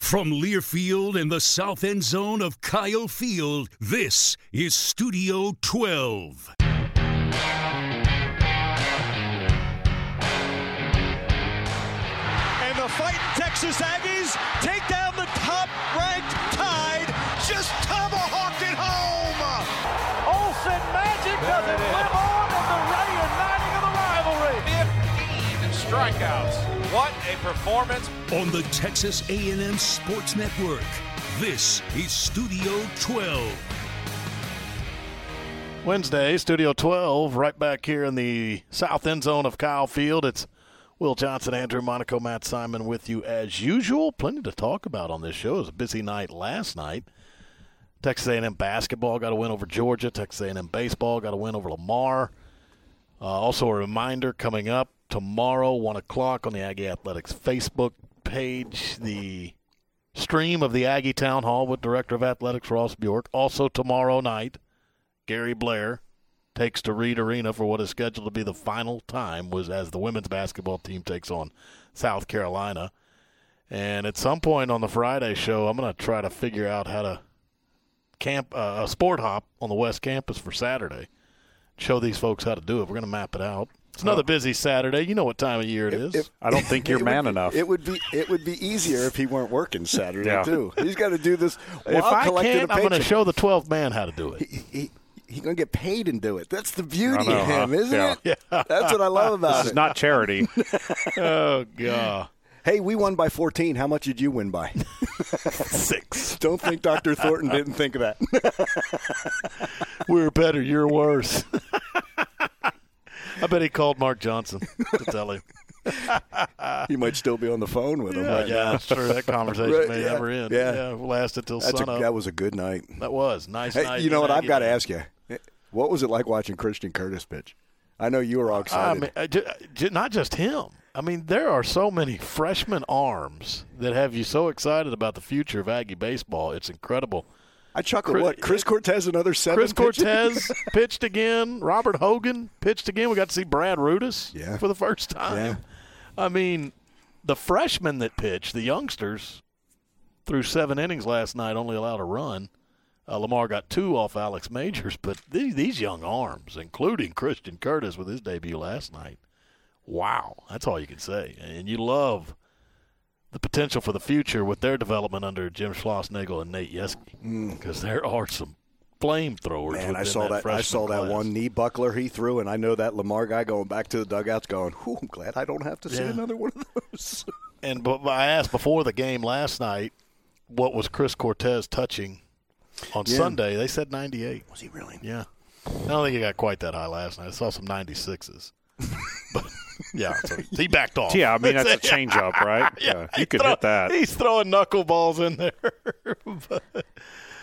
From Learfield in the south end zone of Kyle Field, this is Studio 12. And the fighting Texas Aggies take down the top-ranked Tide, just tomahawked it home. Olsen Magic doesn't live on in the ready and nighting of the rivalry. 15 strikeouts. What a performance. On the Texas A&M Sports Network, this is Studio 12. Wednesday, Studio 12, right back here in the south end zone of Kyle Field. It's Will Johnson, Andrew Monaco, Matt Simon with you as usual. Plenty to talk about on this show. It was a busy night last night. Texas A&M basketball got a win over Georgia. Texas A&M baseball got a win over Lamar. Also a reminder coming up tomorrow, 1 o'clock on the Aggie Athletics Facebook page, the stream of the Aggie Town Hall with Director of Athletics Ross Bjork. Also tomorrow night, Gary Blair takes to Reed Arena for what is scheduled to be the final time was as the women's basketball team takes on South Carolina. And at some point on the Friday show, I'm going to try to figure out how to camp a sport hop on the West Campus for Saturday. Show these folks how to do it. We're going to map it out. It's another busy Saturday. You know what time of year it is. I don't think you're man enough. It would be easier if he weren't working Saturday, too. He's got to do this while collecting a paycheck. If I can't, I'm going to show the 12th man how to do it. He's going to get paid and do it. That's the beauty of him, isn't it? Yeah. That's what I love about it. This is not charity. Oh, God. Hey, we won by 14. How much did you win by? 6. Don't think Dr. Thornton didn't think of that. We're better. You're worse. I bet he called Mark Johnson to tell him. He might still be on the phone with him. Yeah, sure. That conversation may never end. Yeah, lasted till sunup. That was a good night. That was nice night. You know what? I've got to ask you, what was it like watching Christian Curtis pitch? I know you were all excited. Not just him. I mean, there are so many freshman arms that have you so excited about the future of Aggie baseball. It's incredible. I chuckled. Chris Cortez, another 7 Chris pitches? Cortez pitched again. Robert Hogan pitched again. We got to see Brad Rudis for the first time. Yeah. I mean, the freshmen that pitched, the youngsters, through 7 innings last night, only allowed a run. Lamar got 2 off Alex Majors, but these young arms, including Christian Curtis with his debut last night, wow, that's all you can say. And you love the potential for the future with their development under Jim Schlossnagle and Nate Yeske, because there are some flamethrowers. Man, I saw that one knee buckler he threw, and I know that Lamar guy going back to the dugouts going, "Ooh, I'm glad I don't have to see another one of those." And but I asked before the game last night, what was Chris Cortez touching on Sunday? They said 98. Was he really? Yeah, I don't think he got quite that high last night. I saw some 96s, but. Yeah, so he backed off. Yeah, I mean, that's a change-up, right? Yeah, you could hit that. He's throwing knuckleballs in there. But,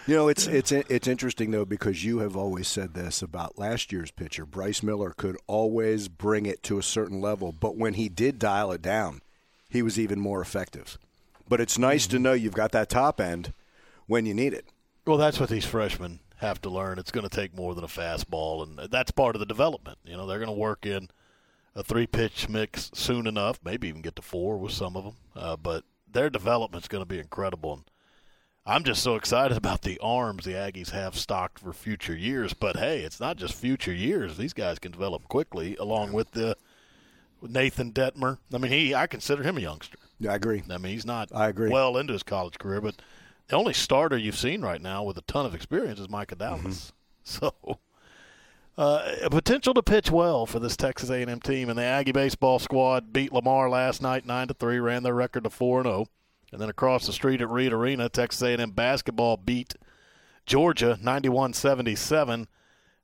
you know, it's interesting, though, because you have always said this about last year's pitcher. Bryce Miller could always bring it to a certain level, but when he did dial it down, he was even more effective. But it's nice to know you've got that top end when you need it. Well, that's what these freshmen have to learn it's going to take more than a fastball, and that's part of the development. You know, they're going to work in a three-pitch mix soon enough, maybe even get to four with some of them, but their development's going to be incredible. And I'm just so excited about the arms the Aggies have stocked for future years. But, hey, it's not just future years. These guys can develop quickly, along with the Nathan Detmer. I mean, I consider him a youngster. Yeah, I agree. I mean, he's not well into his college career, but the only starter you've seen right now with a ton of experience is Micah Dowdles. So a potential to pitch well for this Texas A&M team, and the Aggie baseball squad beat Lamar last night 9-3, ran their record to 4-0. And then across the street at Reed Arena, Texas A&M basketball beat Georgia 91-77.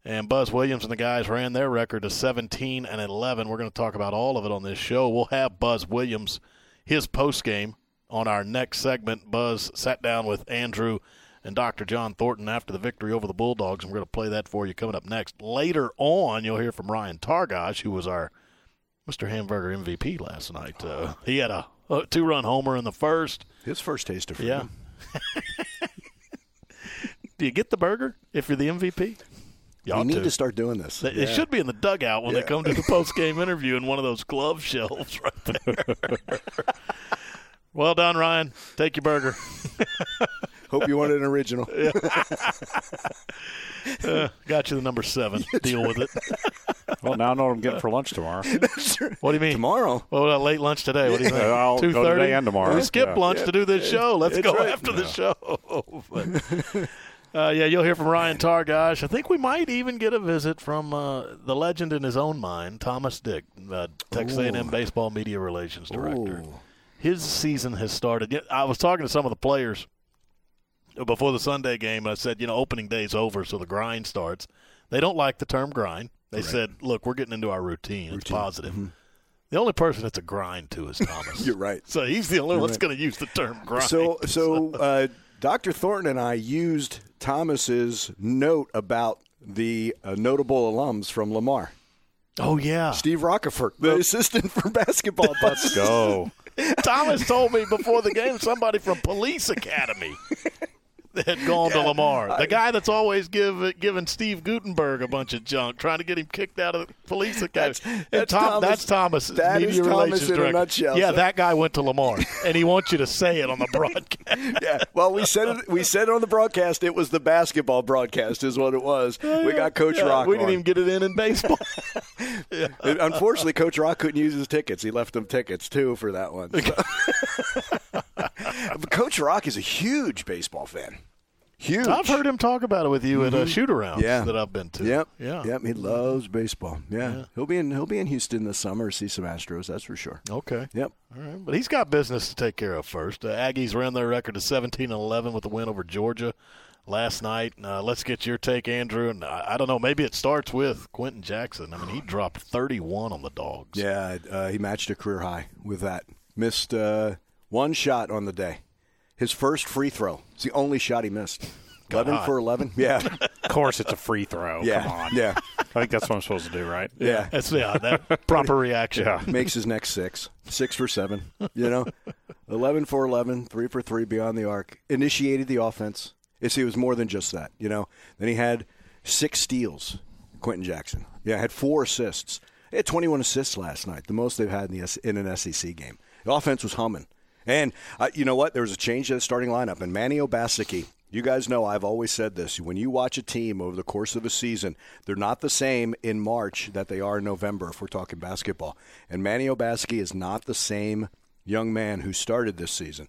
And Buzz Williams and the guys ran their record to 17-11. We're going to talk about all of it on this show. We'll have Buzz Williams, his postgame, on our next segment. Buzz sat down with Andrew and Dr. John Thornton after the victory over the Bulldogs, and we're going to play that for you coming up next. Later on, you'll hear from Ryan Targosh, who was our Mr. Hamburger MVP last night. He had a two-run homer in the first. His first taste of freedom. Yeah. Do you get the burger if you're the MVP? You need to start doing this. They should be in the dugout when they come to the post-game interview in one of those glove shelves right there. Well done, Ryan. Take your burger. Hope you wanted an original. Got you the number 7. Deal with it. Well, now I know what I'm getting for lunch tomorrow. What do you mean? Tomorrow? Well, late lunch today. What do you think? I'll 2:30? Go today and tomorrow. We skipped lunch to do this show. Let's go after the show. But, you'll hear from Ryan Targosh. I think we might even get a visit from the legend in his own mind, Thomas Dick, Texas A&M Baseball Media Relations Director. Ooh. His season has started. I was talking to some of the players before the Sunday game, and I said, opening day's over, so the grind starts. They don't like the term grind. They said, look, we're getting into our routine. It's positive. Mm-hmm. The only person that's a grind to is Thomas. You're right. So he's the only one that's going to use the term grind. So Dr. Thornton and I used Thomas's note about the notable alums from Lamar. Oh, yeah. Steve Rockefeller, the assistant for basketball. Let's go. Thomas told me before the game somebody from Police Academy had gone to Lamar. The guy that's always giving Steve Gutenberg a bunch of junk, trying to get him kicked out of the Police Academy. That's Thomas. That media is Thomas in a nutshell. Yeah, that guy went to Lamar, and he wants you to say it on the broadcast. Yeah, well, we said it on the broadcast. It was the basketball broadcast is what it was. We got Coach Rock. We didn't even get it in baseball. Yeah. Unfortunately, Coach Rock couldn't use his tickets. He left them tickets, too, for that one. So. Coach Rock is a huge baseball fan. Huge. I've heard him talk about it with you at shoot-arounds that I've been to. Yep. He loves baseball. Yeah. He'll be in Houston this summer to see some Astros. That's for sure. Okay. Yep. All right. But he's got business to take care of first. Aggies ran their record to 17-11 with a win over Georgia last night. Let's get your take, Andrew. And I don't know. Maybe it starts with Quentin Jackson. I mean, he dropped 31 on the Dogs. Yeah. He matched a career high with that. Missed one shot on the day. His first free throw. It's the only shot he missed. 11 for 11? Yeah. Of course it's a free throw. Yeah. Come on. Yeah. I think that's what I'm supposed to do, right? Yeah. That's that proper reaction. Yeah. Makes his next 6. 6 for 7. 11 for 11, 3 for 3 beyond the arc. Initiated the offense. It was more than just that, Then he had 6 steals, Quentin Jackson. Yeah, had 4 assists. They had 21 assists last night, the most they've had in an SEC game. The offense was humming. And you know what? There was a change in the starting lineup. And Manny Obaseki, you guys know I've always said this. When you watch a team over the course of a season, they're not the same in March that they are in November if we're talking basketball. And Manny Obaseki is not the same young man who started this season.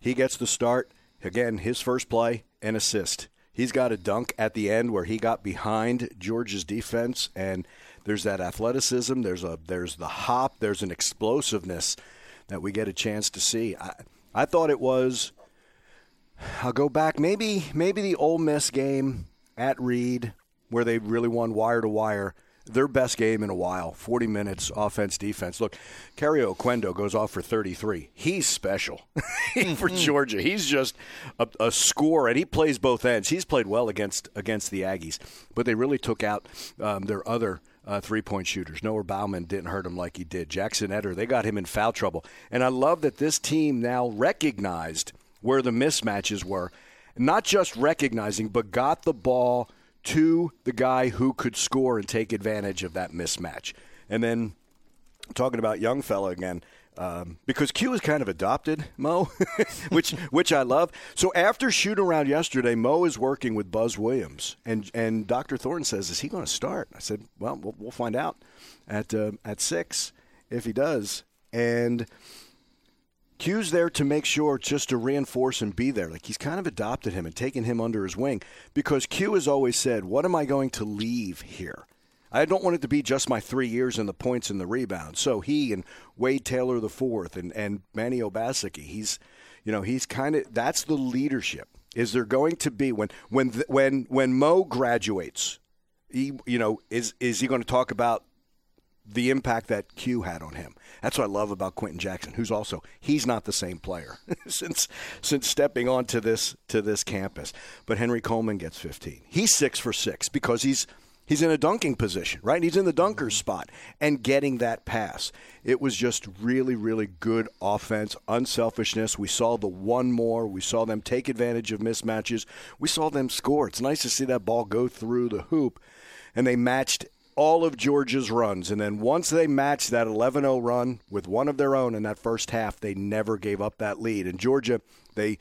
He gets the start, again, his first play, and assist. He's got a dunk at the end where he got behind Georgia's defense. And there's that athleticism. There's the hop. There's an explosiveness that we get a chance to see. I thought it was, I'll go back, maybe the Ole Miss game at Reed where they really won wire to wire, their best game in a while, 40 minutes, offense, defense. Look, Kerry Oquendo goes off for 33. He's special for Georgia. He's just a scorer, and he plays both ends. He's played well against the Aggies, but they really took out their other three-point shooters. Noah Bauman didn't hurt him like he did. Jackson Etter, they got him in foul trouble. And I love that this team now recognized where the mismatches were not just recognizing, but got the ball to the guy who could score and take advantage of that mismatch. And then talking about young fella again, because Q is kind of adopted, Mo, which I love. So after shoot around yesterday, Mo is working with Buzz Williams, and Dr. Thornton says, "Is he going to start?" I said, "Well, we'll find out at 6 if he does." And Q's there to make sure, just to reinforce and be there. Like, he's kind of adopted him and taken him under his wing, because Q has always said, "What am I going to leave here? I don't want it to be just my 3 years and the points and the rebounds." So he and Wade Taylor IV and Manny Obaseki, he's kind of, that's the leadership. Is there going to be when Mo graduates, is he going to talk about the impact that Q had on him? That's what I love about Quentin Jackson, who's also, he's not the same player since stepping onto this campus. But Henry Coleman gets 15. He's 6 for 6 because He's in a dunking position, right? He's in the dunker's spot and getting that pass. It was just really, really good offense, unselfishness. We saw the one more. We saw them take advantage of mismatches. We saw them score. It's nice to see that ball go through the hoop. And they matched all of Georgia's runs. And then once they matched that 11-0 run with one of their own in that first half, they never gave up that lead. And Georgia, they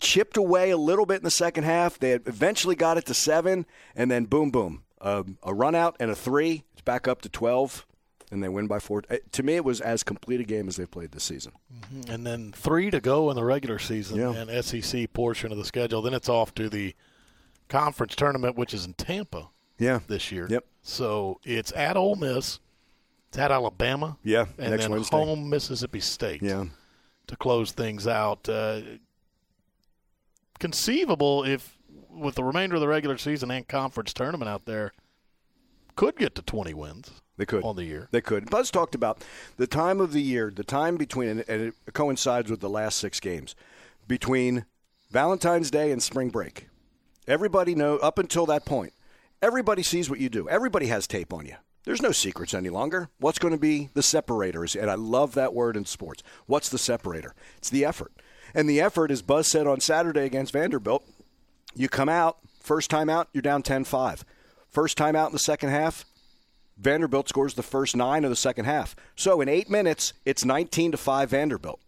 chipped away a little bit in the second half. They had eventually got it to 7, and then boom, boom. A run out and a 3. It's back up to 12, and they win by 4. To me, it was as complete a game as they've played this season. Mm-hmm. And then 3 to go in the regular season and SEC portion of the schedule. Then it's off to the conference tournament, which is in Tampa this year. Yep. So it's at Ole Miss. It's at Alabama. Yeah, and next then Wednesday. Home Mississippi State to close things out. Conceivable if, with the remainder of the regular season and conference tournament out there, could get to 20 wins. They could on the year. They could. Buzz talked about the time of the year, the time between, and it coincides with the last 6 games, between Valentine's Day and spring break. Everybody knows, up until that point, everybody sees what you do. Everybody has tape on you. There's no secrets any longer. What's going to be the separator? And I love that word in sports. What's the separator? It's the effort. And the effort, as Buzz said on Saturday against Vanderbilt, you come out, first time out, you're down 10-5. First time out in the second half, Vanderbilt scores the first 9 of the second half. So in 8 minutes, it's 19-5 Vanderbilt.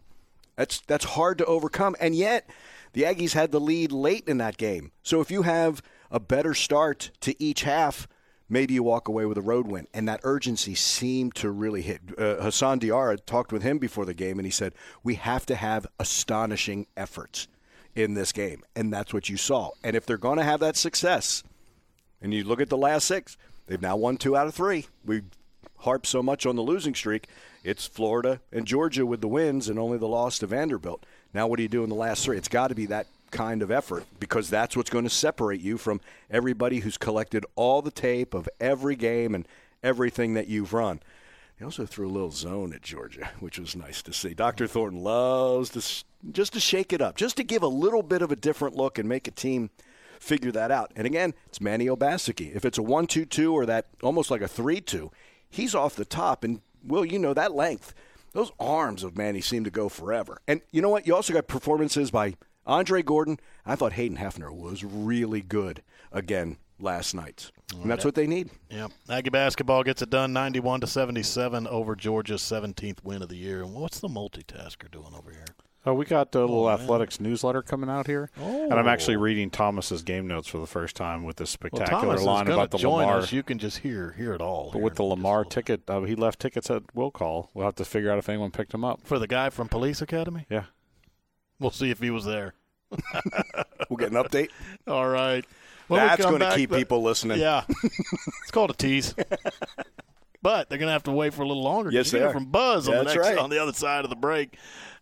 That's hard to overcome. And yet, the Aggies had the lead late in that game. So if you have a better start to each half, maybe you walk away with a road win. And that urgency seemed to really hit. Hassan Diarra, talked with him before the game, and he said, we have to have astonishing efforts in this game. And that's what you saw. And if they're going to have that success, and you look at the last 6, they've now won 2 out of 3. We harp so much on the losing streak. It's Florida and Georgia with the wins and only the loss to Vanderbilt. Now what do you do in the last 3? It's got to be that kind of effort, because that's what's going to separate you from everybody who's collected all the tape of every game and everything that you've run. They also threw a little zone at Georgia, which was nice to see. Dr. Thornton loves just to shake it up, just to give a little bit of a different look and make a team figure that out. And again, it's Manny Obaseki. If it's a 1-2-2 or that almost like a 3-2, he's off the top. And, Will, that length, those arms of Manny seem to go forever. And you know what? You also got performances by Andre Gordon. I thought Hayden Hefner was really good again last night. And that's what they need. Yeah. Aggie basketball gets it done 91-77 over Georgia's 17th win of the year. And what's the multitasker doing over here? Oh, we got a little athletics newsletter coming out here. Oh. And I'm actually reading Thomas's game notes for the first time with this spectacular line about the Lamar. You can just hear it all. But with the Lamar ticket, he left tickets at will call. We'll have to figure out if anyone picked him up. For the guy from Police Academy? Yeah. We'll see if he was there. We'll get an update. All right. That's going to keep people listening. Yeah. It's called a tease. But they're going to have to wait for a little longer. Yes, they are. From Buzz on the other side of the break.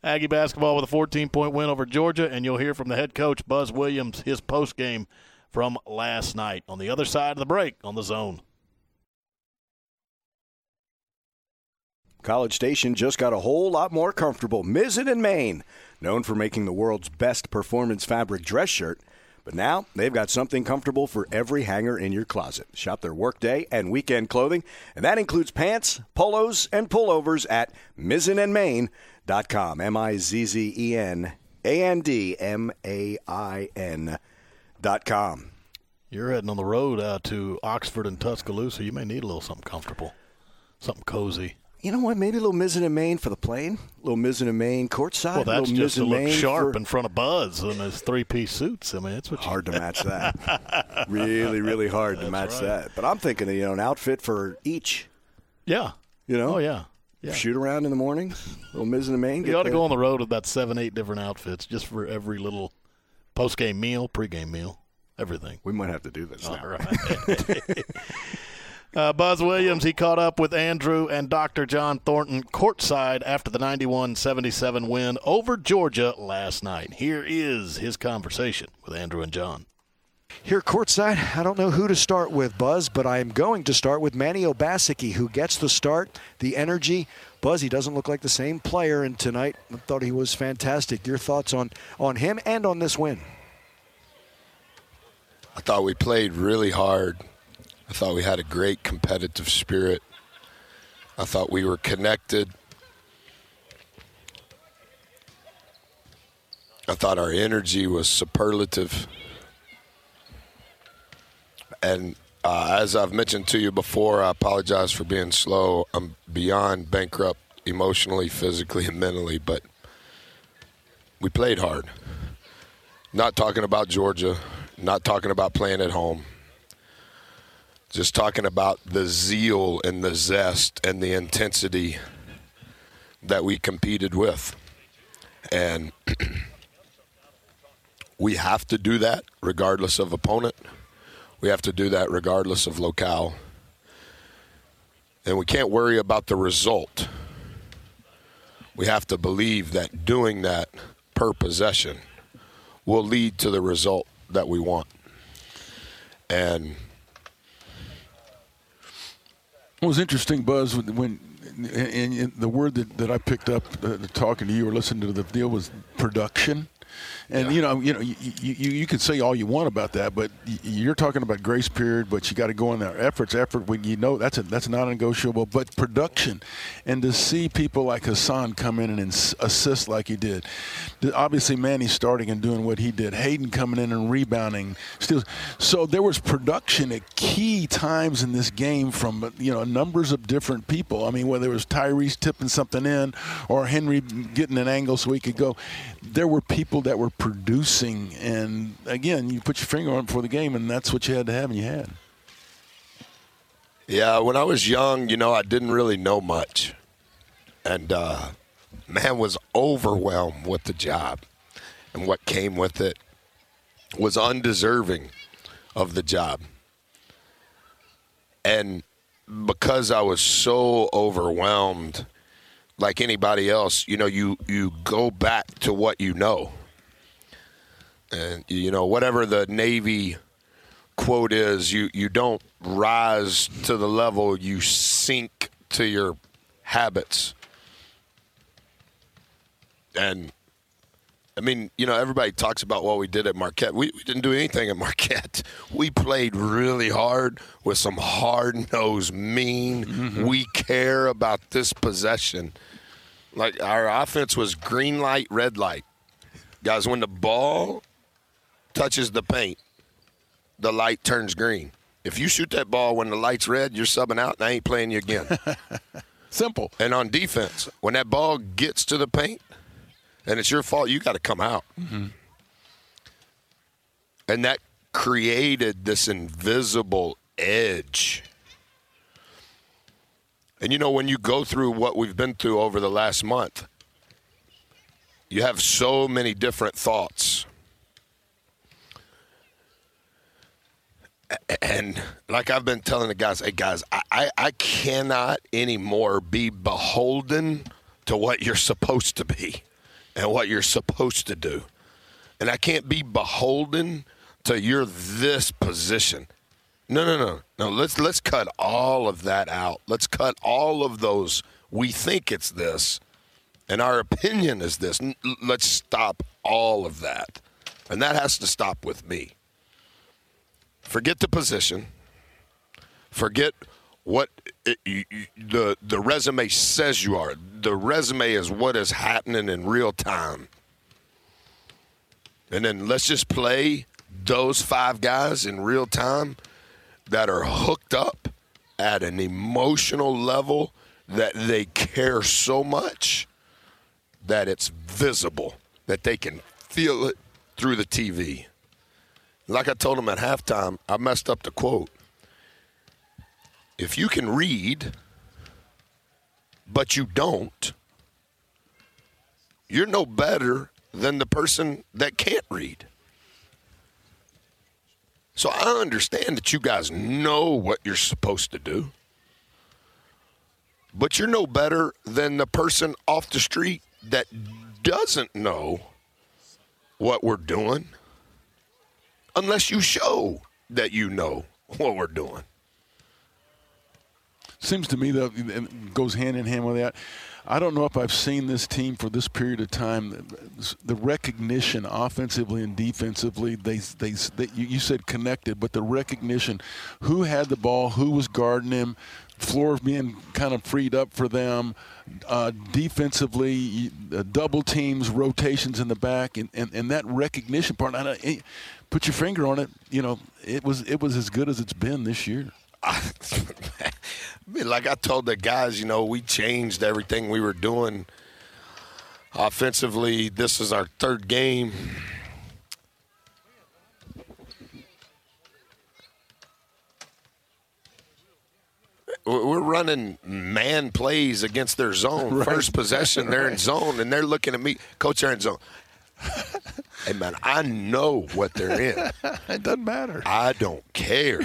Aggie basketball with a 14-point win over Georgia, and you'll hear from the head coach, Buzz Williams, his postgame from last night. On the other side of the break on The Zone. College Station just got a whole lot more comfortable. Mizzen in Maine, known for making the world's best performance fabric dress shirt, but now they've got something comfortable for every hanger in your closet. Shop their workday and weekend clothing, and that includes pants, polos, and pullovers at mizzenandmaine.com. MIZZEN ANDMAIN.com. You're heading on the road to Oxford and Tuscaloosa. You may need a little something comfortable, something cozy. You know what? Maybe a little mizzen and main for the plane, a little mizzen and main courtside. Well, that's just to look sharp in front of Buzz in his three-piece suits. I mean, it's hard to match that. Really, really hard to match that. But I'm thinking, an outfit for each. Yeah. Oh, yeah. Yeah. Shoot around in the morning, a little mizzen and main. You ought to go on the road with about 7-8 different outfits just for every little post-game meal, pre-game meal, everything. We might have to do this. All right. Buzz Williams, he caught up with Andrew and Dr. John Thornton courtside after the 91-77 win over Georgia last night. Here is his conversation with Andrew and John. Here courtside, I don't know who to start with, Buzz, but I am going to start with Manny Obaseki, who gets the start, the energy. Buzz, he doesn't look like the same player, and tonight I thought he was fantastic. Your thoughts on him and on this win? I thought we played really hard. I thought we had a great competitive spirit. I thought we were connected. I thought our energy was superlative. And as I've mentioned to you before, I apologize for being slow. I'm beyond bankrupt emotionally, physically, and mentally, but we played hard. Not talking about Georgia, not talking about playing at home. Just talking about the zeal and the zest and the intensity that we competed with. And we have to do that regardless of opponent. We have to do that regardless of locale. And we can't worry about the result. We have to believe that doing that per possession will lead to the result that we want. And it was interesting, Buzz, when and the word that I picked up talking to you or listening to the deal was production. And, you can say all you want about that, but you're talking about grace period, but you got to go in there. Effort when you know that's non-negotiable, but production. And to see people like Hassan come in and assist like he did. Obviously, Manny starting and doing what he did. Hayden coming in and rebounding. Steals. So there was production at key times in this game from, numbers of different people. I mean, whether it was Tyrese tipping something in or Henry getting an angle so he could go, there were people that were producing, and again, you put your finger on it before the game, and that's what you had to have, and you had. Yeah, when I was young, I didn't really know much, and man was overwhelmed with the job, and what came with it was undeserving of the job. And because I was so overwhelmed, like anybody else, you go back to what you know. And, whatever the Navy quote is, you don't rise to the level, you sink to your habits. And, I mean, everybody talks about what we did at Marquette. We didn't do anything at Marquette. We played really hard with some hard-nosed, mean, we care about this possession. Like, our offense was green light, red light. Guys, when the ball touches the paint, the light turns green. If you shoot that ball when the light's red, you're subbing out, and I ain't playing you again. Simple. And on defense, when that ball gets to the paint and it's your fault, you got to come out. Mm-hmm. And that created this invisible edge. And, when you go through what we've been through over the last month, you have so many different thoughts. And like I've been telling the guys, hey, guys, I cannot anymore be beholden to what you're supposed to be and what you're supposed to do. And I can't be beholden to you're this position. No. Let's cut all of that out. Let's cut all of those we think it's this. And our opinion is this. Let's stop all of that. And that has to stop with me. Forget the position. Forget what the resume says you are. The resume is what is happening in real time. And then let's just play those five guys in real time that are hooked up at an emotional level that they care so much that it's visible, that they can feel it through the TV. Like I told them at halftime, I messed up the quote. If you can read, but you don't, you're no better than the person that can't read. So I understand that you guys know what you're supposed to do, but you're no better than the person off the street that doesn't know what we're doing unless you show that you know what we're doing. Seems to me that it goes hand in hand with that. I don't know if I've seen this team for this period of time. The recognition offensively and defensively, you said connected, but the recognition, who had the ball, who was guarding him, floor being kind of freed up for them, defensively, double teams, rotations in the back, and that recognition part. Put your finger on it. You know, it was as good as it's been this year. Like I told the guys, you know, we changed everything we were doing offensively. This is our third game. We're running man plays against their zone. Right. First possession, they're in zone, and they're looking at me. Coach, they're in zone. Hey, man, I know what they're in. It doesn't matter. I don't care.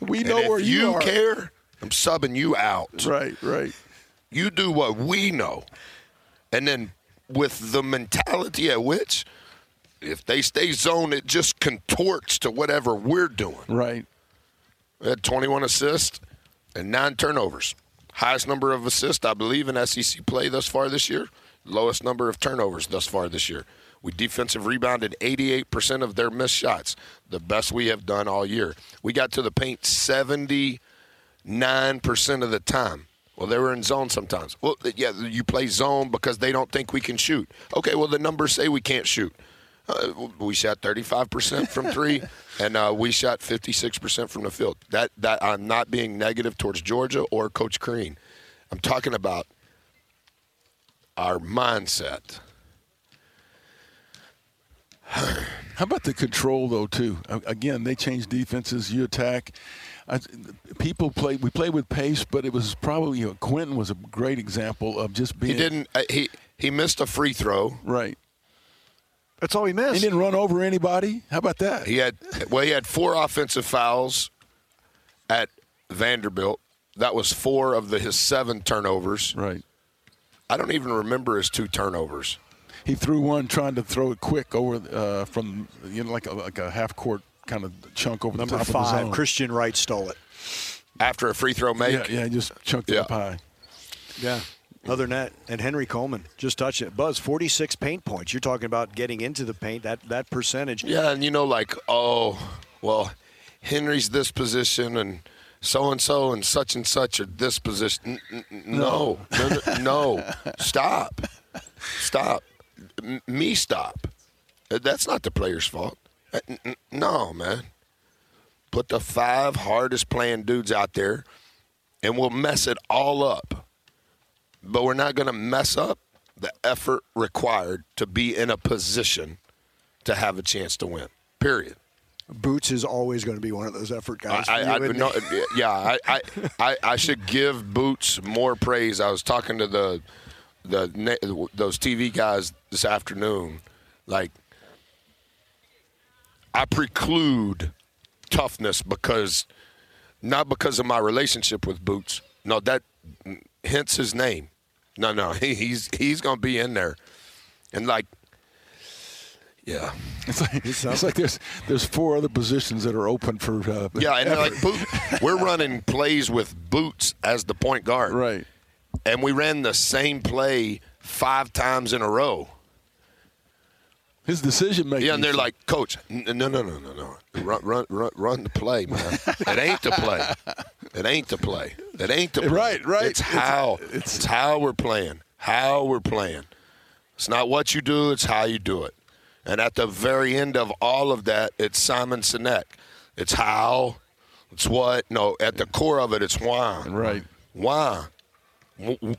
We know where you are. If you care, I'm subbing you out. Right, right. You do what we know. And then with the mentality at which, if they stay zoned, it just contorts to whatever we're doing. Right. We had 21 assists and 9 turnovers. Highest number of assists, I believe, in SEC play thus far this year. Lowest number of turnovers thus far this year. We defensive rebounded 88% of their missed shots, the best we have done all year. We got to the paint 79% of the time. Well, they were in zone sometimes. Well, yeah, you play zone because they don't think we can shoot. Okay, well, the numbers say we can't shoot. We shot 35% from three, and we shot 56% from the field. That I'm not being negative towards Georgia or Coach Crean. I'm talking about our mindset. How about the control, though, too? Again, they change defenses. You attack. We played with pace, but it was probably Quentin was a great example of just being. He didn't. He missed a free throw. Right. That's all he missed. He didn't run over anybody. How about that? He had 4 offensive fouls at Vanderbilt. That was 4 of his 7 turnovers. Right. I don't even remember his 2 turnovers. He threw one trying to throw it quick over from, you know, like a half-court kind of chunk over the top of the zone. Christian Wright stole it. After a free throw make? Yeah, just chunked it up high. Yeah, other than that, and Henry Coleman just touched it. Buzz, 46 paint points. You're talking about getting into the paint, that percentage. Yeah, and you know, like, oh, well, Henry's this position and so-and-so and such are this position. No. Stop. Me stop. That's not the player's fault. No, man. Put the 5 hardest playing dudes out there, and we'll mess it all up. But we're not going to mess up the effort required to be in a position to have a chance to win, period. Boots is always going to be one of those effort guys. I should give Boots more praise. I was talking to those TV guys this afternoon, like, I preclude toughness because of my relationship with Boots. No, that hence his name. No, he's gonna be in there, and like, yeah, it's like there's 4 other positions that are open for and they're like, we're running plays with Boots as the point guard, right? And we ran the same play 5 times in a row. His decision-making. Yeah, and they're like, Coach, no. Run the play, man. It ain't the play. It ain't the play. Right. It's how we're playing. It's not what you do. It's how you do it. And at the very end of all of that, it's Simon Sinek. It's how, it's what. No, at the core of it, it's why. Right. Why?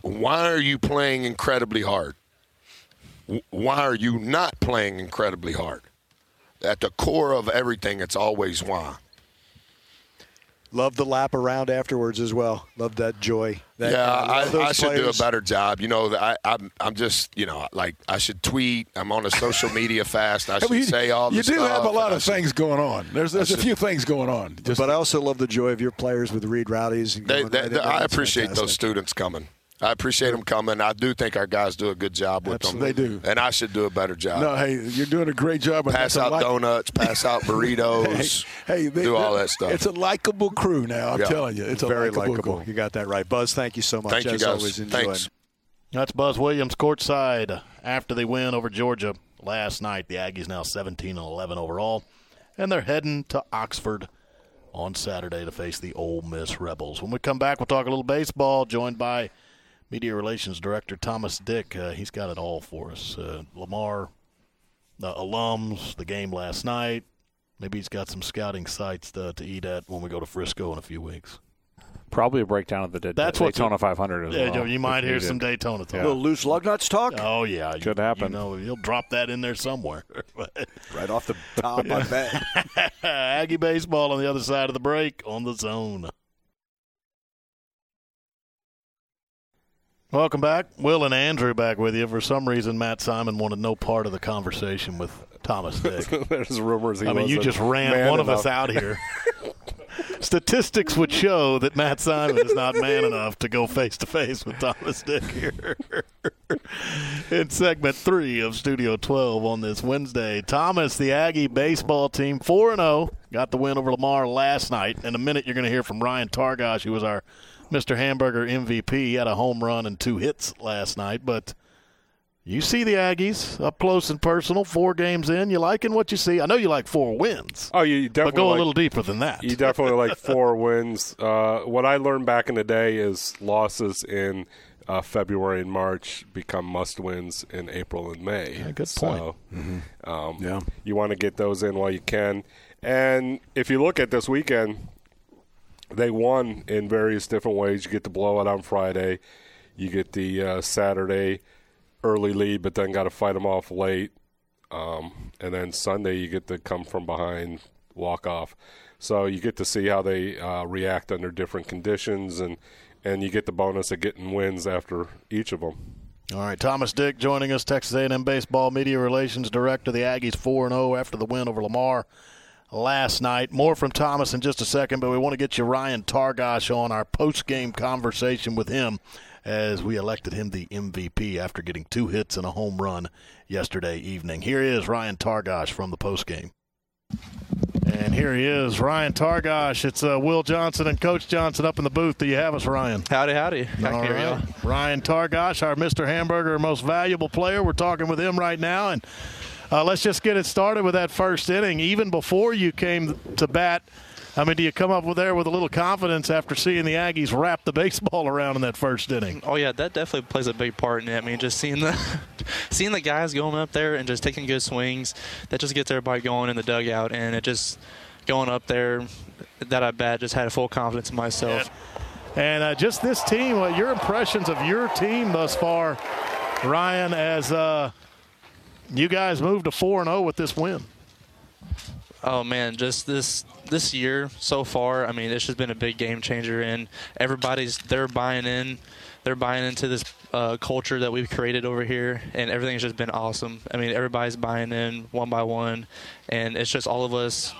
Why are you playing incredibly hard? Why are you not playing incredibly hard? At the core of everything, it's always why. Love the lap around afterwards as well. Love that joy. That, I should do a better job. You know, I'm just, you know, like I should tweet. I'm on a social media fast. I should say all this stuff. You do have a lot of things going on. There's a few things going on. But I also love the joy of your players with Reed Rudis. I appreciate those students coming. I appreciate them coming. I do think our guys do a good job with them. They do. And I should do a better job. No, hey, you're doing a great job. Pass out donuts, pass out burritos, do all that stuff. It's a likable crew now, I'm telling you. It's a very likable crew. You got that right. Buzz, thank you so much. Thank you, guys. Always enjoyed. Thanks. That's Buzz Williams courtside after they win over Georgia last night. The Aggies now 17-11 overall, and they're heading to Oxford on Saturday to face the Ole Miss Rebels. When we come back, we'll talk a little baseball, joined by – Media Relations Director Thomas Dick. He's got it all for us. Lamar, the alums, the game last night. Maybe he's got some scouting sites to eat at when we go to Frisco in a few weeks. Probably a breakdown of the Daytona 500 as well. Yeah, you might hear some Daytona talk. Yeah. A little loose lug nuts talk? Oh, yeah. Could happen. You know, he'll drop that in there somewhere. Right off the top of that. Aggie baseball on the other side of the break on The Zone. Welcome back. Will and Andrew back with you. For some reason, Matt Simon wanted no part of the conversation with Thomas Dick. There's rumors he wasn't. You just ran one of us out here. Statistics would show that Matt Simon is not man enough to go face-to-face with Thomas Dick here. In segment 3 of Studio 12 on this Wednesday, Thomas, the Aggie baseball team, 4-0, got the win over Lamar last night. In a minute, you're going to hear from Ryan Targosh, who was our Mr. Hamburger MVP. He had a home run and 2 hits last night, but you see the Aggies up close and personal, 4 games in. You liking what you see? I know you like 4 wins. Oh, you definitely. But go a little deeper than that. You definitely like 4 wins. What I learned back in the day is losses in February and March become must-wins in April and May. Yeah, good point. So, you want to get those in while you can. And if you look at this weekend, they won in various different ways. You get the blowout on Friday. You get the Saturday early lead, but then got to fight them off late. And then Sunday you get the come-from-behind walk-off. So you get to see how they react under different conditions, and you get the bonus of getting wins after each of them. All right, Thomas Dick joining us, Texas A&M Baseball Media Relations Director. The Aggies 4-0 after the win over Lamar last night. More from Thomas in just a second, but we want to get you Ryan Targosh on, our post-game conversation with him as we elected him the MVP after getting 2 hits and a home run yesterday evening. Here is Ryan Targosh from the post-game. And here he is, Ryan Targosh. It's Will Johnson and Coach Johnson up in the booth. Do you have us, Ryan? Howdy. All right. Ryan Targosh, our Mr. Hamburger, most valuable player. We're talking with him right now, and let's just get it started with that first inning. Even before you came to bat, I mean, do you come up with a little confidence after seeing the Aggies wrap the baseball around in that first inning? Oh, yeah, that definitely plays a big part in it. I mean, just seeing the guys going up there and just taking good swings, that just gets everybody going in the dugout. And it just going up there, that I bet, just had a full confidence in myself. And just this team, your impressions of your team thus far, Ryan, as you guys moved to 4-0 with this win. Oh, man, just this year so far, I mean, it's just been a big game changer, and they're buying in. They're buying into this culture that we've created over here, and everything's just been awesome. I mean, everybody's buying in one by one, and it's just all of us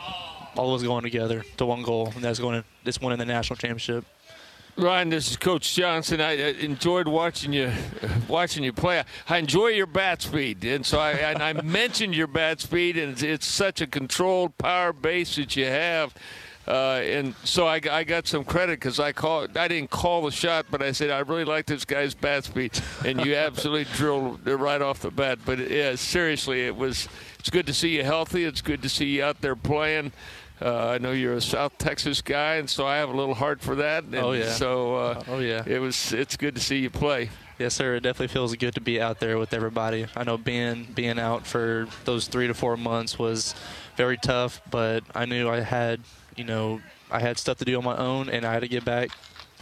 going together to one goal, and that's winning the national championship. Ryan, this is Coach Johnson. I enjoyed watching you play. I enjoy your bat speed, and so I mentioned your bat speed, and it's such a controlled power base that you have. And so I got some credit because I didn't call the shot, but I said I really like this guy's bat speed, and you absolutely drilled it right off the bat. But yeah, seriously, it's good to see you healthy. It's good to see you out there playing. I know you're a South Texas guy, and so I have a little heart for that. And oh yeah. So it's good to see you play. Yes, sir. It definitely feels good to be out there with everybody. I know being out for those 3 to 4 months was very tough, but I knew I had, I had stuff to do on my own, and I had to get back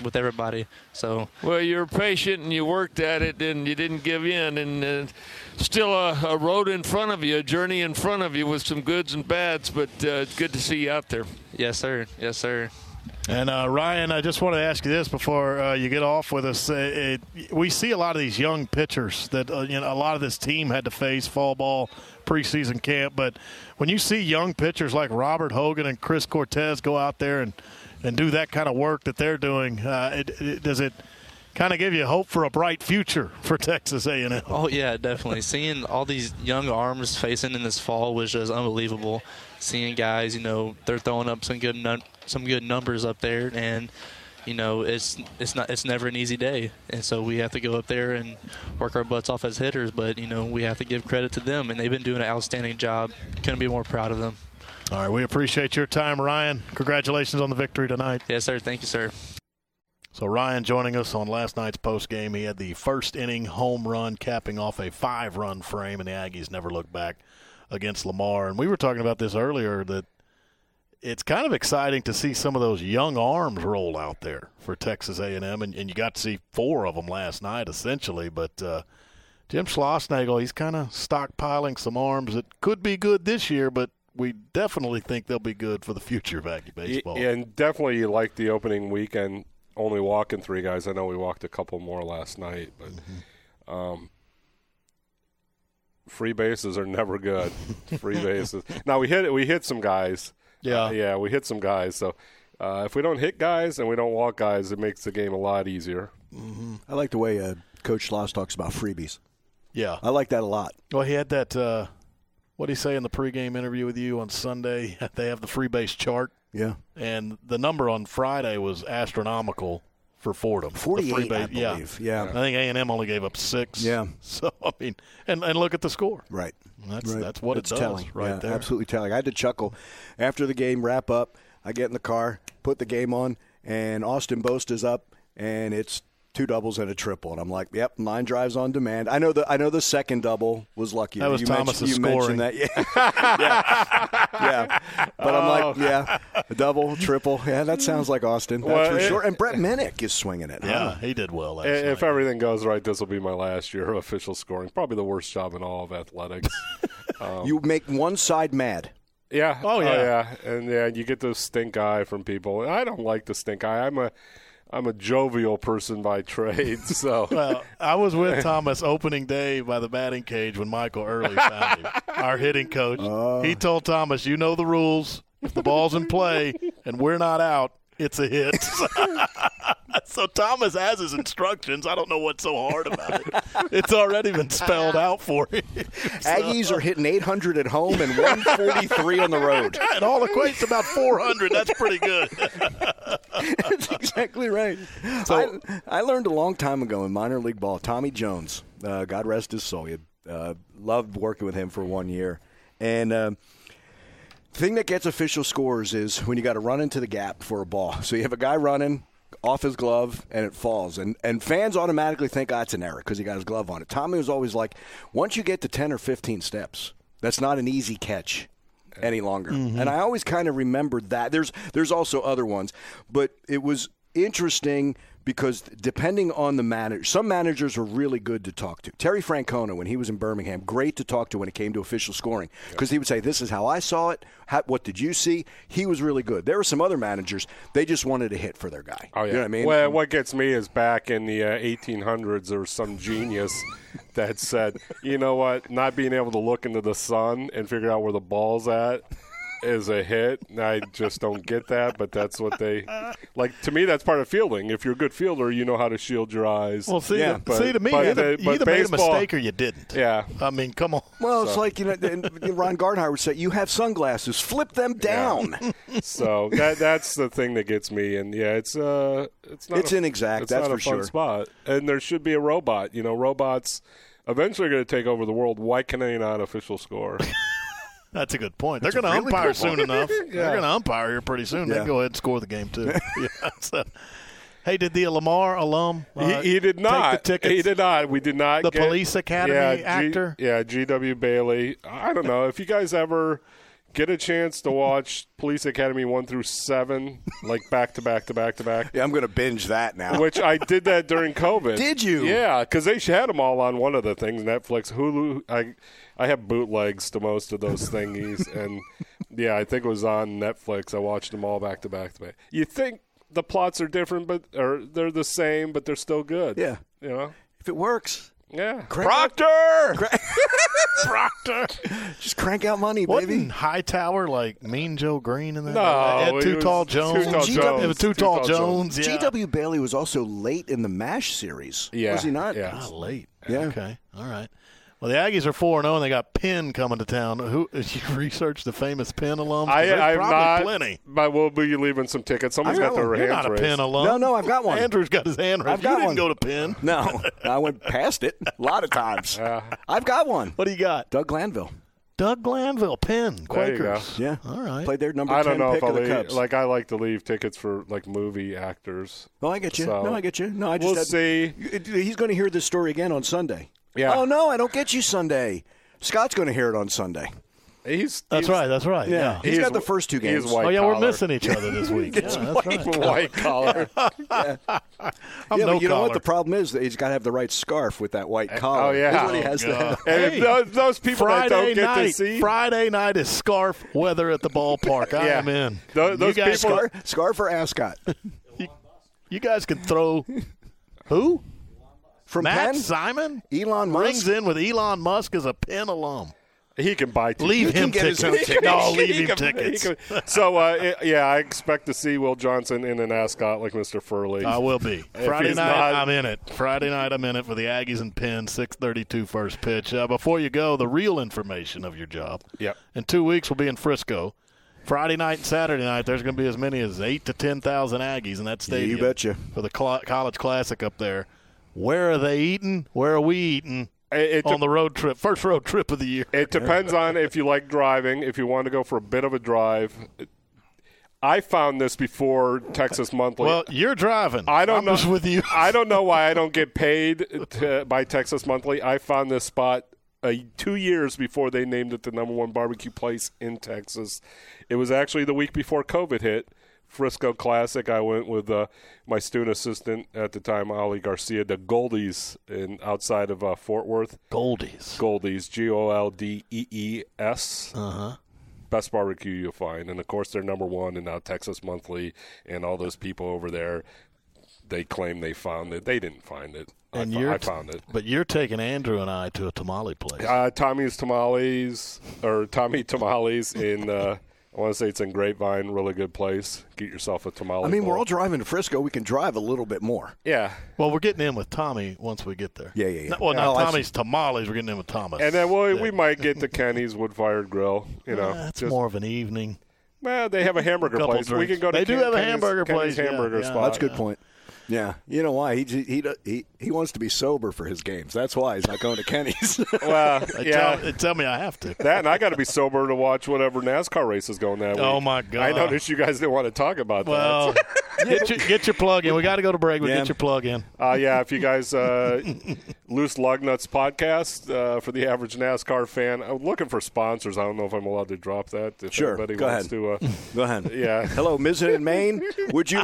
with everybody. So, well, you were patient and you worked at it and you didn't give in, and still a road in front of you, a journey in front of you with some goods and bads, but it's good to see you out there. Yes, sir. Yes, sir. And, Ryan, I just want to ask you this before you get off with us. We see a lot of these young pitchers that a lot of this team had to face fall ball preseason camp. But when you see young pitchers like Robert Hogan and Chris Cortez go out there and do that kind of work that they're doing, does it kind of give you hope for a bright future for Texas A&M? Oh, yeah, definitely. Seeing all these young arms facing in this fall was just unbelievable. Seeing guys, they're throwing up some good numbers up there, and it's never an easy day, and so we have to go up there and work our butts off as hitters, but we have to give credit to them, and they've been doing an outstanding job. Couldn't be more proud of them. All right, we appreciate your time, Ryan. Congratulations on the victory tonight. Yes, sir. Thank you, sir. So Ryan joining us on last night's post game. He had the first inning home run capping off a 5-run frame, and the Aggies never looked back against Lamar. And we were talking about this earlier, that it's kind of exciting to see some of those young arms roll out there for Texas A&M, and you got to see 4 of them last night essentially. But Jim Schlossnagle, he's kind of stockpiling some arms that could be good this year, but we definitely think they'll be good for the future of Aggie baseball. Yeah, and definitely you like the opening weekend only walking 3 guys. I know we walked a couple more last night, but free bases are never good. Free bases. Now we hit some guys. Yeah. Yeah, we hit some guys. So if we don't hit guys and we don't walk guys, it makes the game a lot easier. Mm-hmm. I like the way Coach Schloss talks about freebies. Yeah. I like that a lot. Well, he had that what did he say in the pregame interview with you on Sunday? They have the free base chart. Yeah. And the number on Friday was astronomical for Fordham. 48, I believe. Yeah. I think A&M only gave up 6. Yeah. So, I mean, and look at the score. Right. That's what it's telling right there. Absolutely telling. I had to chuckle. After the game wrap-up, I get in the car, put the game on, and Austin Boast is up, and it's 2 doubles and a triple. And I'm like, yep, line drives on demand. I know the second double was lucky. That was Thomas's scoring. You mentioned that. Yeah. Yeah. But I'm like, yeah, a double, triple. Yeah, that sounds like Austin. That's for sure. And Brett Minnick is swinging it. Yeah, he did well last night. If everything goes right, this will be my last year of official scoring. Probably the worst job in all of athletics. You make one side mad. Yeah. Oh, yeah. And, you get the stink eye from people. And I don't like the stink eye. I'm a jovial person by trade, so. Well, I was with Thomas opening day by the batting cage when Michael Early found him, our hitting coach. He told Thomas, you know the rules. If the ball's in play and we're not out, it's a hit. So Thomas has his instructions. I don't know what's so hard about it. It's already been spelled out for him. So. Aggies are hitting 800 at home and 143 on the road. It all equates to about 400. That's pretty good. That's exactly right. So I learned a long time ago in minor league ball, Tommy Jones, God rest his soul. Loved working with him for 1 year. And the thing that gets official scores is when you got to run into the gap for a ball. So you have a guy running off his glove, and it falls. And fans automatically think, it's an error because he got his glove on it. Tommy was always like, once you get to 10 or 15 steps, that's not an easy catch any longer. Mm-hmm. And I always kind of remembered that. There's also other ones. But it was interesting because depending on the manager, some managers are really good to talk to. Terry Francona, when he was in Birmingham, great to talk to when it came to official scoring because he would say, this is how I saw it. What did you see? He was really good. There were some other managers, they just wanted a hit for their guy. Oh, yeah. You know what I mean? Well, what gets me is back in the 1800s, there was some genius that said, you know what, not being able to look into the sun and figure out where the ball's at is a hit. I just don't get that, but that's what they like. To me, that's part of fielding. If you're a good fielder, you know how to shield your eyes. Well, you either made a mistake or you didn't. Yeah, I mean, come on. Well, it's like Ron Gardner would say, "You have sunglasses, flip them down." Yeah. So that's the thing that gets me, and it's inexact. It's that's not for a fun spot, and there should be a robot. Robots eventually are going to take over the world. Why can they not official score? That's a good point. They're going to umpire soon enough. Yeah. They're going to umpire here pretty soon. Yeah. They can go ahead and score the game, too. Yeah, so. Hey, did the Lamar alum he did not take the tickets? He did not. We did not. The Police Academy actor? G.W. Bailey. I don't know. If you guys ever get a chance to watch Police Academy 1 through 7, like back to back. Yeah, I'm going to binge that now. Which I did that during COVID. Did you? Yeah, because they had them all on one of the things, Netflix, Hulu. I have bootlegs to most of those thingies. And, yeah, I think it was on Netflix. I watched them all back to back. You think the plots are different, or they're the same, but they're still good. Yeah. You know? If it works. Yeah. Proctor! Just crank out money, wasn't baby. Hightower, like Mean Joe Green in that? No. Too Tall Jones. Yeah. G.W. Bailey was also late in the MASH series. Yeah. Was he not? Yeah. Oh, late. Yeah. Okay. All right. Well, the Aggies are 4-0, and they got Penn coming to town. Who you researched the famous Penn alums? There's probably not, plenty. But we'll be leaving some tickets. Someone's got their hands raised. You're not a Penn alum. No, I've got one. Andrew's got his hand raised. You didn't go to Penn. No, I went past it a lot of times. I've got one. What do you got? Doug Glanville, Penn, Quakers. There you go. Yeah, all right. Played their number 10 pick of the Cubs. Like I like to leave tickets for like movie actors. Oh, I get you. So. No, I get you. No, I just see. He's going to hear this story again on Sunday. Yeah. Oh, no, I don't get you Sunday. Scott's going to hear it on Sunday. That's right. Yeah. He's got the first two games. Oh, yeah, we're missing each other this week. White collar. Yeah. You know what the problem is? That he's got to have the right scarf with that white collar. Oh, yeah. That's what he has to have. And those people that don't get to see. Friday night is scarf weather at the ballpark. I am in. Those people. Scarf or ascot? You guys can throw who? From Matt Penn? Simon? Elon Musk? Rings in with Elon Musk as a Penn alum. He can buy tickets. Leave him tickets. Leave him tickets. So, I expect to see Will Johnson in an ascot like Mr. Furley. I will be. Friday night, I'm in it for the Aggies and Penn, 6:32 first pitch. Before you go, the real information of your job. Yep. In 2 weeks, we'll be in Frisco. Friday night and Saturday night, there's going to be as many as 8,000 to 10,000 Aggies in that stadium. You betcha. For the College Classic up there. Where are they eating? Where are we eating on the road trip? First road trip of the year. It depends on if you like driving, if you want to go for a bit of a drive. I found this before Texas Monthly. Well, you're driving. I'm just with you. I don't know why I don't get paid by Texas Monthly. I found this spot 2 years before they named it the number one barbecue place in Texas. It was actually the week before COVID hit. Frisco Classic. I went with my student assistant at the time, Ollie Garcia, to Goldee's outside of Fort Worth. Goldee's, Goldees. Best barbecue you'll find. And, of course, they're number one, and now Texas Monthly and all those people over there, they claim they found it. They didn't find it. I found it. But you're taking Andrew and I to a tamale place. Tommy's Tamales, or Tommy Tamales in – I want to say it's in Grapevine, really good place. Get yourself a tamale. I mean, we're all driving to Frisco. We can drive a little bit more. Yeah. Well, we're getting in with Tommy once we get there. Yeah. Not Tommy's Tamales. We're getting in with Thomas. And then we might get to Kenny's Wood-Fired Grill. You know, that's more of an evening. Well, they have a hamburger place. We can go to Kenny's. They do have a hamburger place. Hamburger spot. That's a good point. Yeah, you know why he wants to be sober for his games. That's why he's not going to Kenny's. Well, yeah, tell me I have to. That and I got to be sober to watch whatever NASCAR race is going that week. Oh my God! I noticed you guys didn't want to talk about that. Well, get your plug in. We got to go to break. Get your plug in. If you guys Loose Lug Nuts podcast for the average NASCAR fan. I'm looking for sponsors. I don't know if I'm allowed to drop that. If sure. Anybody go wants ahead. To go ahead. Yeah. Hello, Mizzen in Maine. Would you?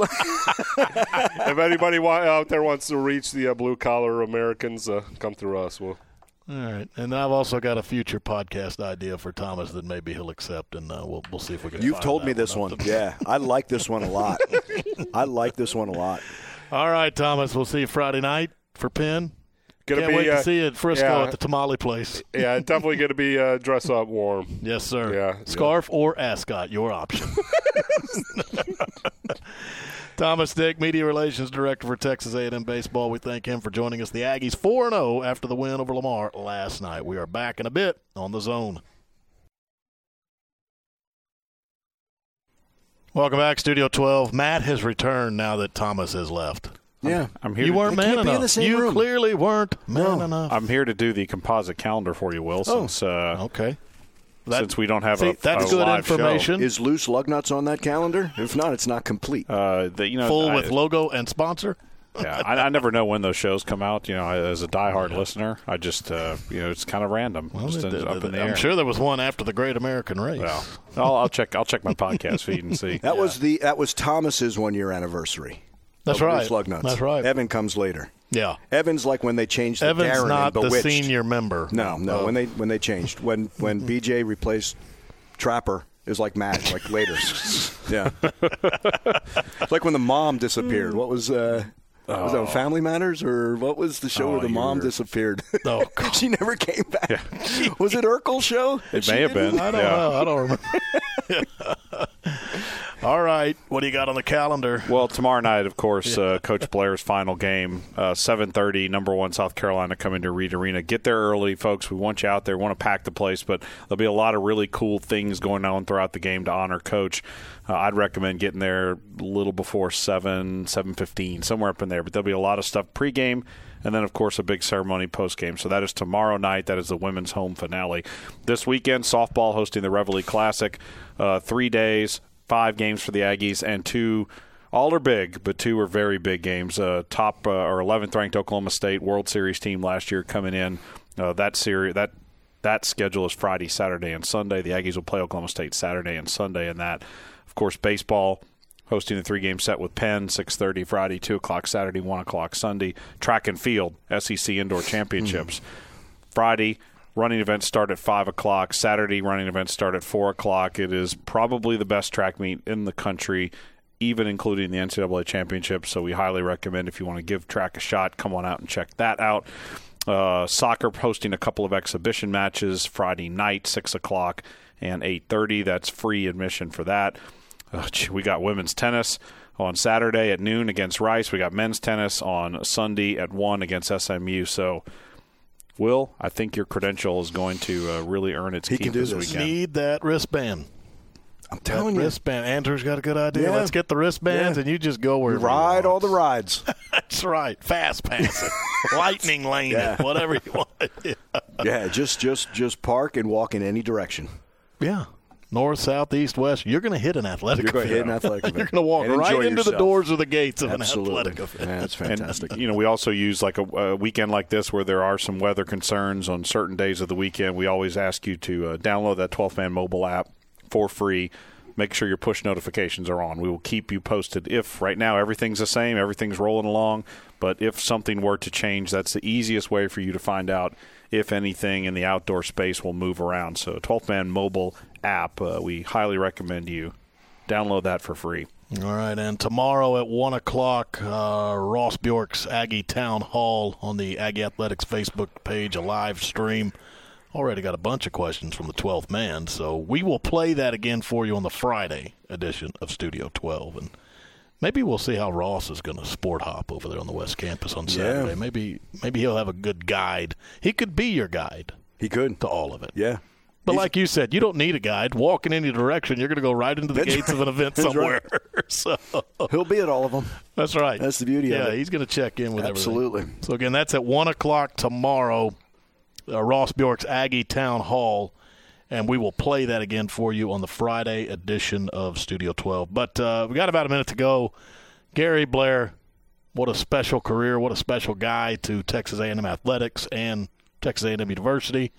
Anybody out there wants to reach the blue-collar Americans, come through us. All right. And I've also got a future podcast idea for Thomas that maybe he'll accept, and we'll see if we can. You've told me this one. Yeah, I like this one a lot. All right, Thomas. We'll see you Friday night for Penn. Can't wait to see you at Frisco at the tamale place. Yeah, definitely going to be dress up warm. Yes, sir. Yeah, scarf or ascot, your option. Thomas Dick, Media Relations Director for Texas A&M Baseball. We thank him for joining us. The Aggies 4-0 after the win over Lamar last night. We are back in a bit on The Zone. Welcome back, Studio 12. Matt has returned now that Thomas has left. Yeah. I'm here. You weren't man enough. You clearly weren't man enough. I'm here to do the composite calendar for you, Will. Since, okay. since we don't have a good live information. Show. Is Loose Lug Nuts on that calendar? If not, it's not complete. With logo and sponsor. Yeah, I never know when those shows come out. You know, as a diehard listener, I just it's kind of random. Well, just up in the air. I'm sure there was one after the Great American Race. Well, I'll check. I'll check my podcast feed and see. That was Thomas's 1-year anniversary. That's right. Loose Lug Nuts. That's right. Evan comes later. Yeah, Evan's like when they changed the Evan's Darren not in Bewitched. The senior member. No. When they changed when BJ replaced Trapper is like Matt like later. Yeah, it's like when the mom disappeared. What was? Was that Family Matters, or what was the show where the mom disappeared? Oh, God. She never came back. Yeah. Was it Urkel's show? It may have been. I don't know. I don't remember. All right. What do you got on the calendar? Well, tomorrow night, of course, Coach Blair's final game, 7:30, number one South Carolina coming to Reed Arena. Get there early, folks. We want you out there. We want to pack the place, but there'll be a lot of really cool things going on throughout the game to honor Coach. I'd recommend getting there a little before 7:15, somewhere up in there. But there'll be a lot of stuff pregame, and then, of course, a big ceremony postgame. So that is tomorrow night. That is the women's home finale. This weekend, softball hosting the Reveille Classic. 3 days, 5 games for the Aggies, and 2 all are big, but 2 are very big games. Top or 11th-ranked Oklahoma State World Series team last year coming in. That schedule is Friday, Saturday, and Sunday. The Aggies will play Oklahoma State Saturday and Sunday in that. Of course, baseball hosting a 3-game set with Penn, 6:30 Friday, 2 o'clock Saturday, 1 o'clock Sunday. Track and field, SEC Indoor Championships. Friday, running events start at 5 o'clock. Saturday, running events start at 4 o'clock. It is probably the best track meet in the country, even including the NCAA Championship. So we highly recommend if you want to give track a shot, come on out and check that out. Soccer hosting a couple of exhibition matches Friday night, 6 o'clock and 8:30. That's free admission for that. We got women's tennis on Saturday at noon against Rice. We got men's tennis on Sunday at 1 against SMU. So, Will, I think your credential is going to really earn its keep this weekend. Need that wristband. I'm telling you. Wristband. Andrew's got a good idea. Yeah. Let's get the wristbands, and you just go wherever you ride all the rides. That's right. Fast pass it. Lightning lane it. Whatever you want. Yeah, just park and walk in any direction. Yeah. North, south, east, west, you're going to hit an athletic event. You're going to walk right into yourself. The doors or the gates of Absolutely. An athletic event. Yeah, that's fantastic. And, we also use like a weekend like this where there are some weather concerns on certain days of the weekend. We always ask you to download that 12th Man mobile app for free. Make sure your push notifications are on. We will keep you posted. If right now everything's the same, everything's rolling along, but if something were to change, that's the easiest way for you to find out if anything in the outdoor space will move around. So 12th Man mobile app, we highly recommend you download that for free. All right, and tomorrow at 1 o'clock, Ross Bjork's Aggie Town Hall on the Aggie Athletics Facebook page, a live stream. Already got a bunch of questions from the 12th man, so we will play that again for you on the Friday edition of Studio 12. And maybe we'll see how Ross is going to sport hop over there on the West Campus on Saturday. Yeah. Maybe he'll have a good guide. He could be your guide. He could. To all of it. Yeah. But like you said, you don't need a guide. Walk in any direction, you're going to go right into the gates of an event somewhere. Right. So he'll be at all of them. That's right. That's the beauty of it. Yeah, he's going to check in with everything. Absolutely. So, again, that's at 1 o'clock tomorrow. Ross Bjork's Aggie Town Hall, and we will play that again for you on the Friday edition of Studio 12. But we got about a minute to go. Gary Blair, what a special career, what a special guy to Texas A&M Athletics and Texas A&M University.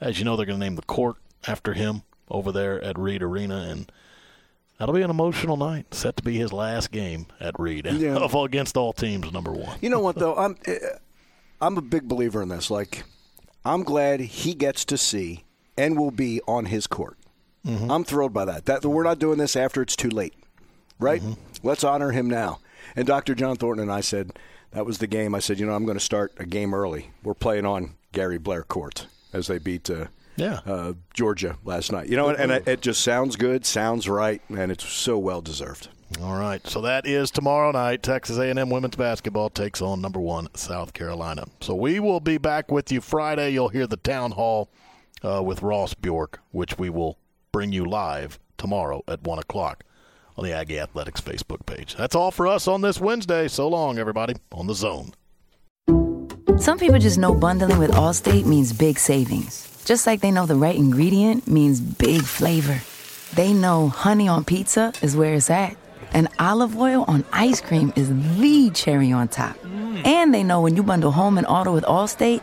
As you know, they're going to name the court after him over there at Reed Arena, and that'll be an emotional night, set to be his last game at Reed, against all teams, number one. You know what, though? I'm a big believer in this. Like, I'm glad he gets to see and will be on his court. Mm-hmm. I'm thrilled by that. We're not doing this after it's too late, right? Mm-hmm. Let's honor him now. And Dr. John Thornton and I said, that was the game. I said, I'm going to start a game early. We're playing on Gary Blair court as they beat Georgia last night. And it just sounds good, sounds right, and it's so well-deserved. All right, so that is tomorrow night. Texas A&M women's basketball takes on number one South Carolina. So we will be back with you Friday. You'll hear the town hall with Ross Bjork, which we will bring you live tomorrow at 1 o'clock on the Aggie Athletics Facebook page. That's all for us on this Wednesday. So long, everybody, on The Zone. Some people just know bundling with Allstate means big savings. Just like they know the right ingredient means big flavor. They know honey on pizza is where it's at. And olive oil on ice cream is the cherry on top. And they know when you bundle home and auto with Allstate,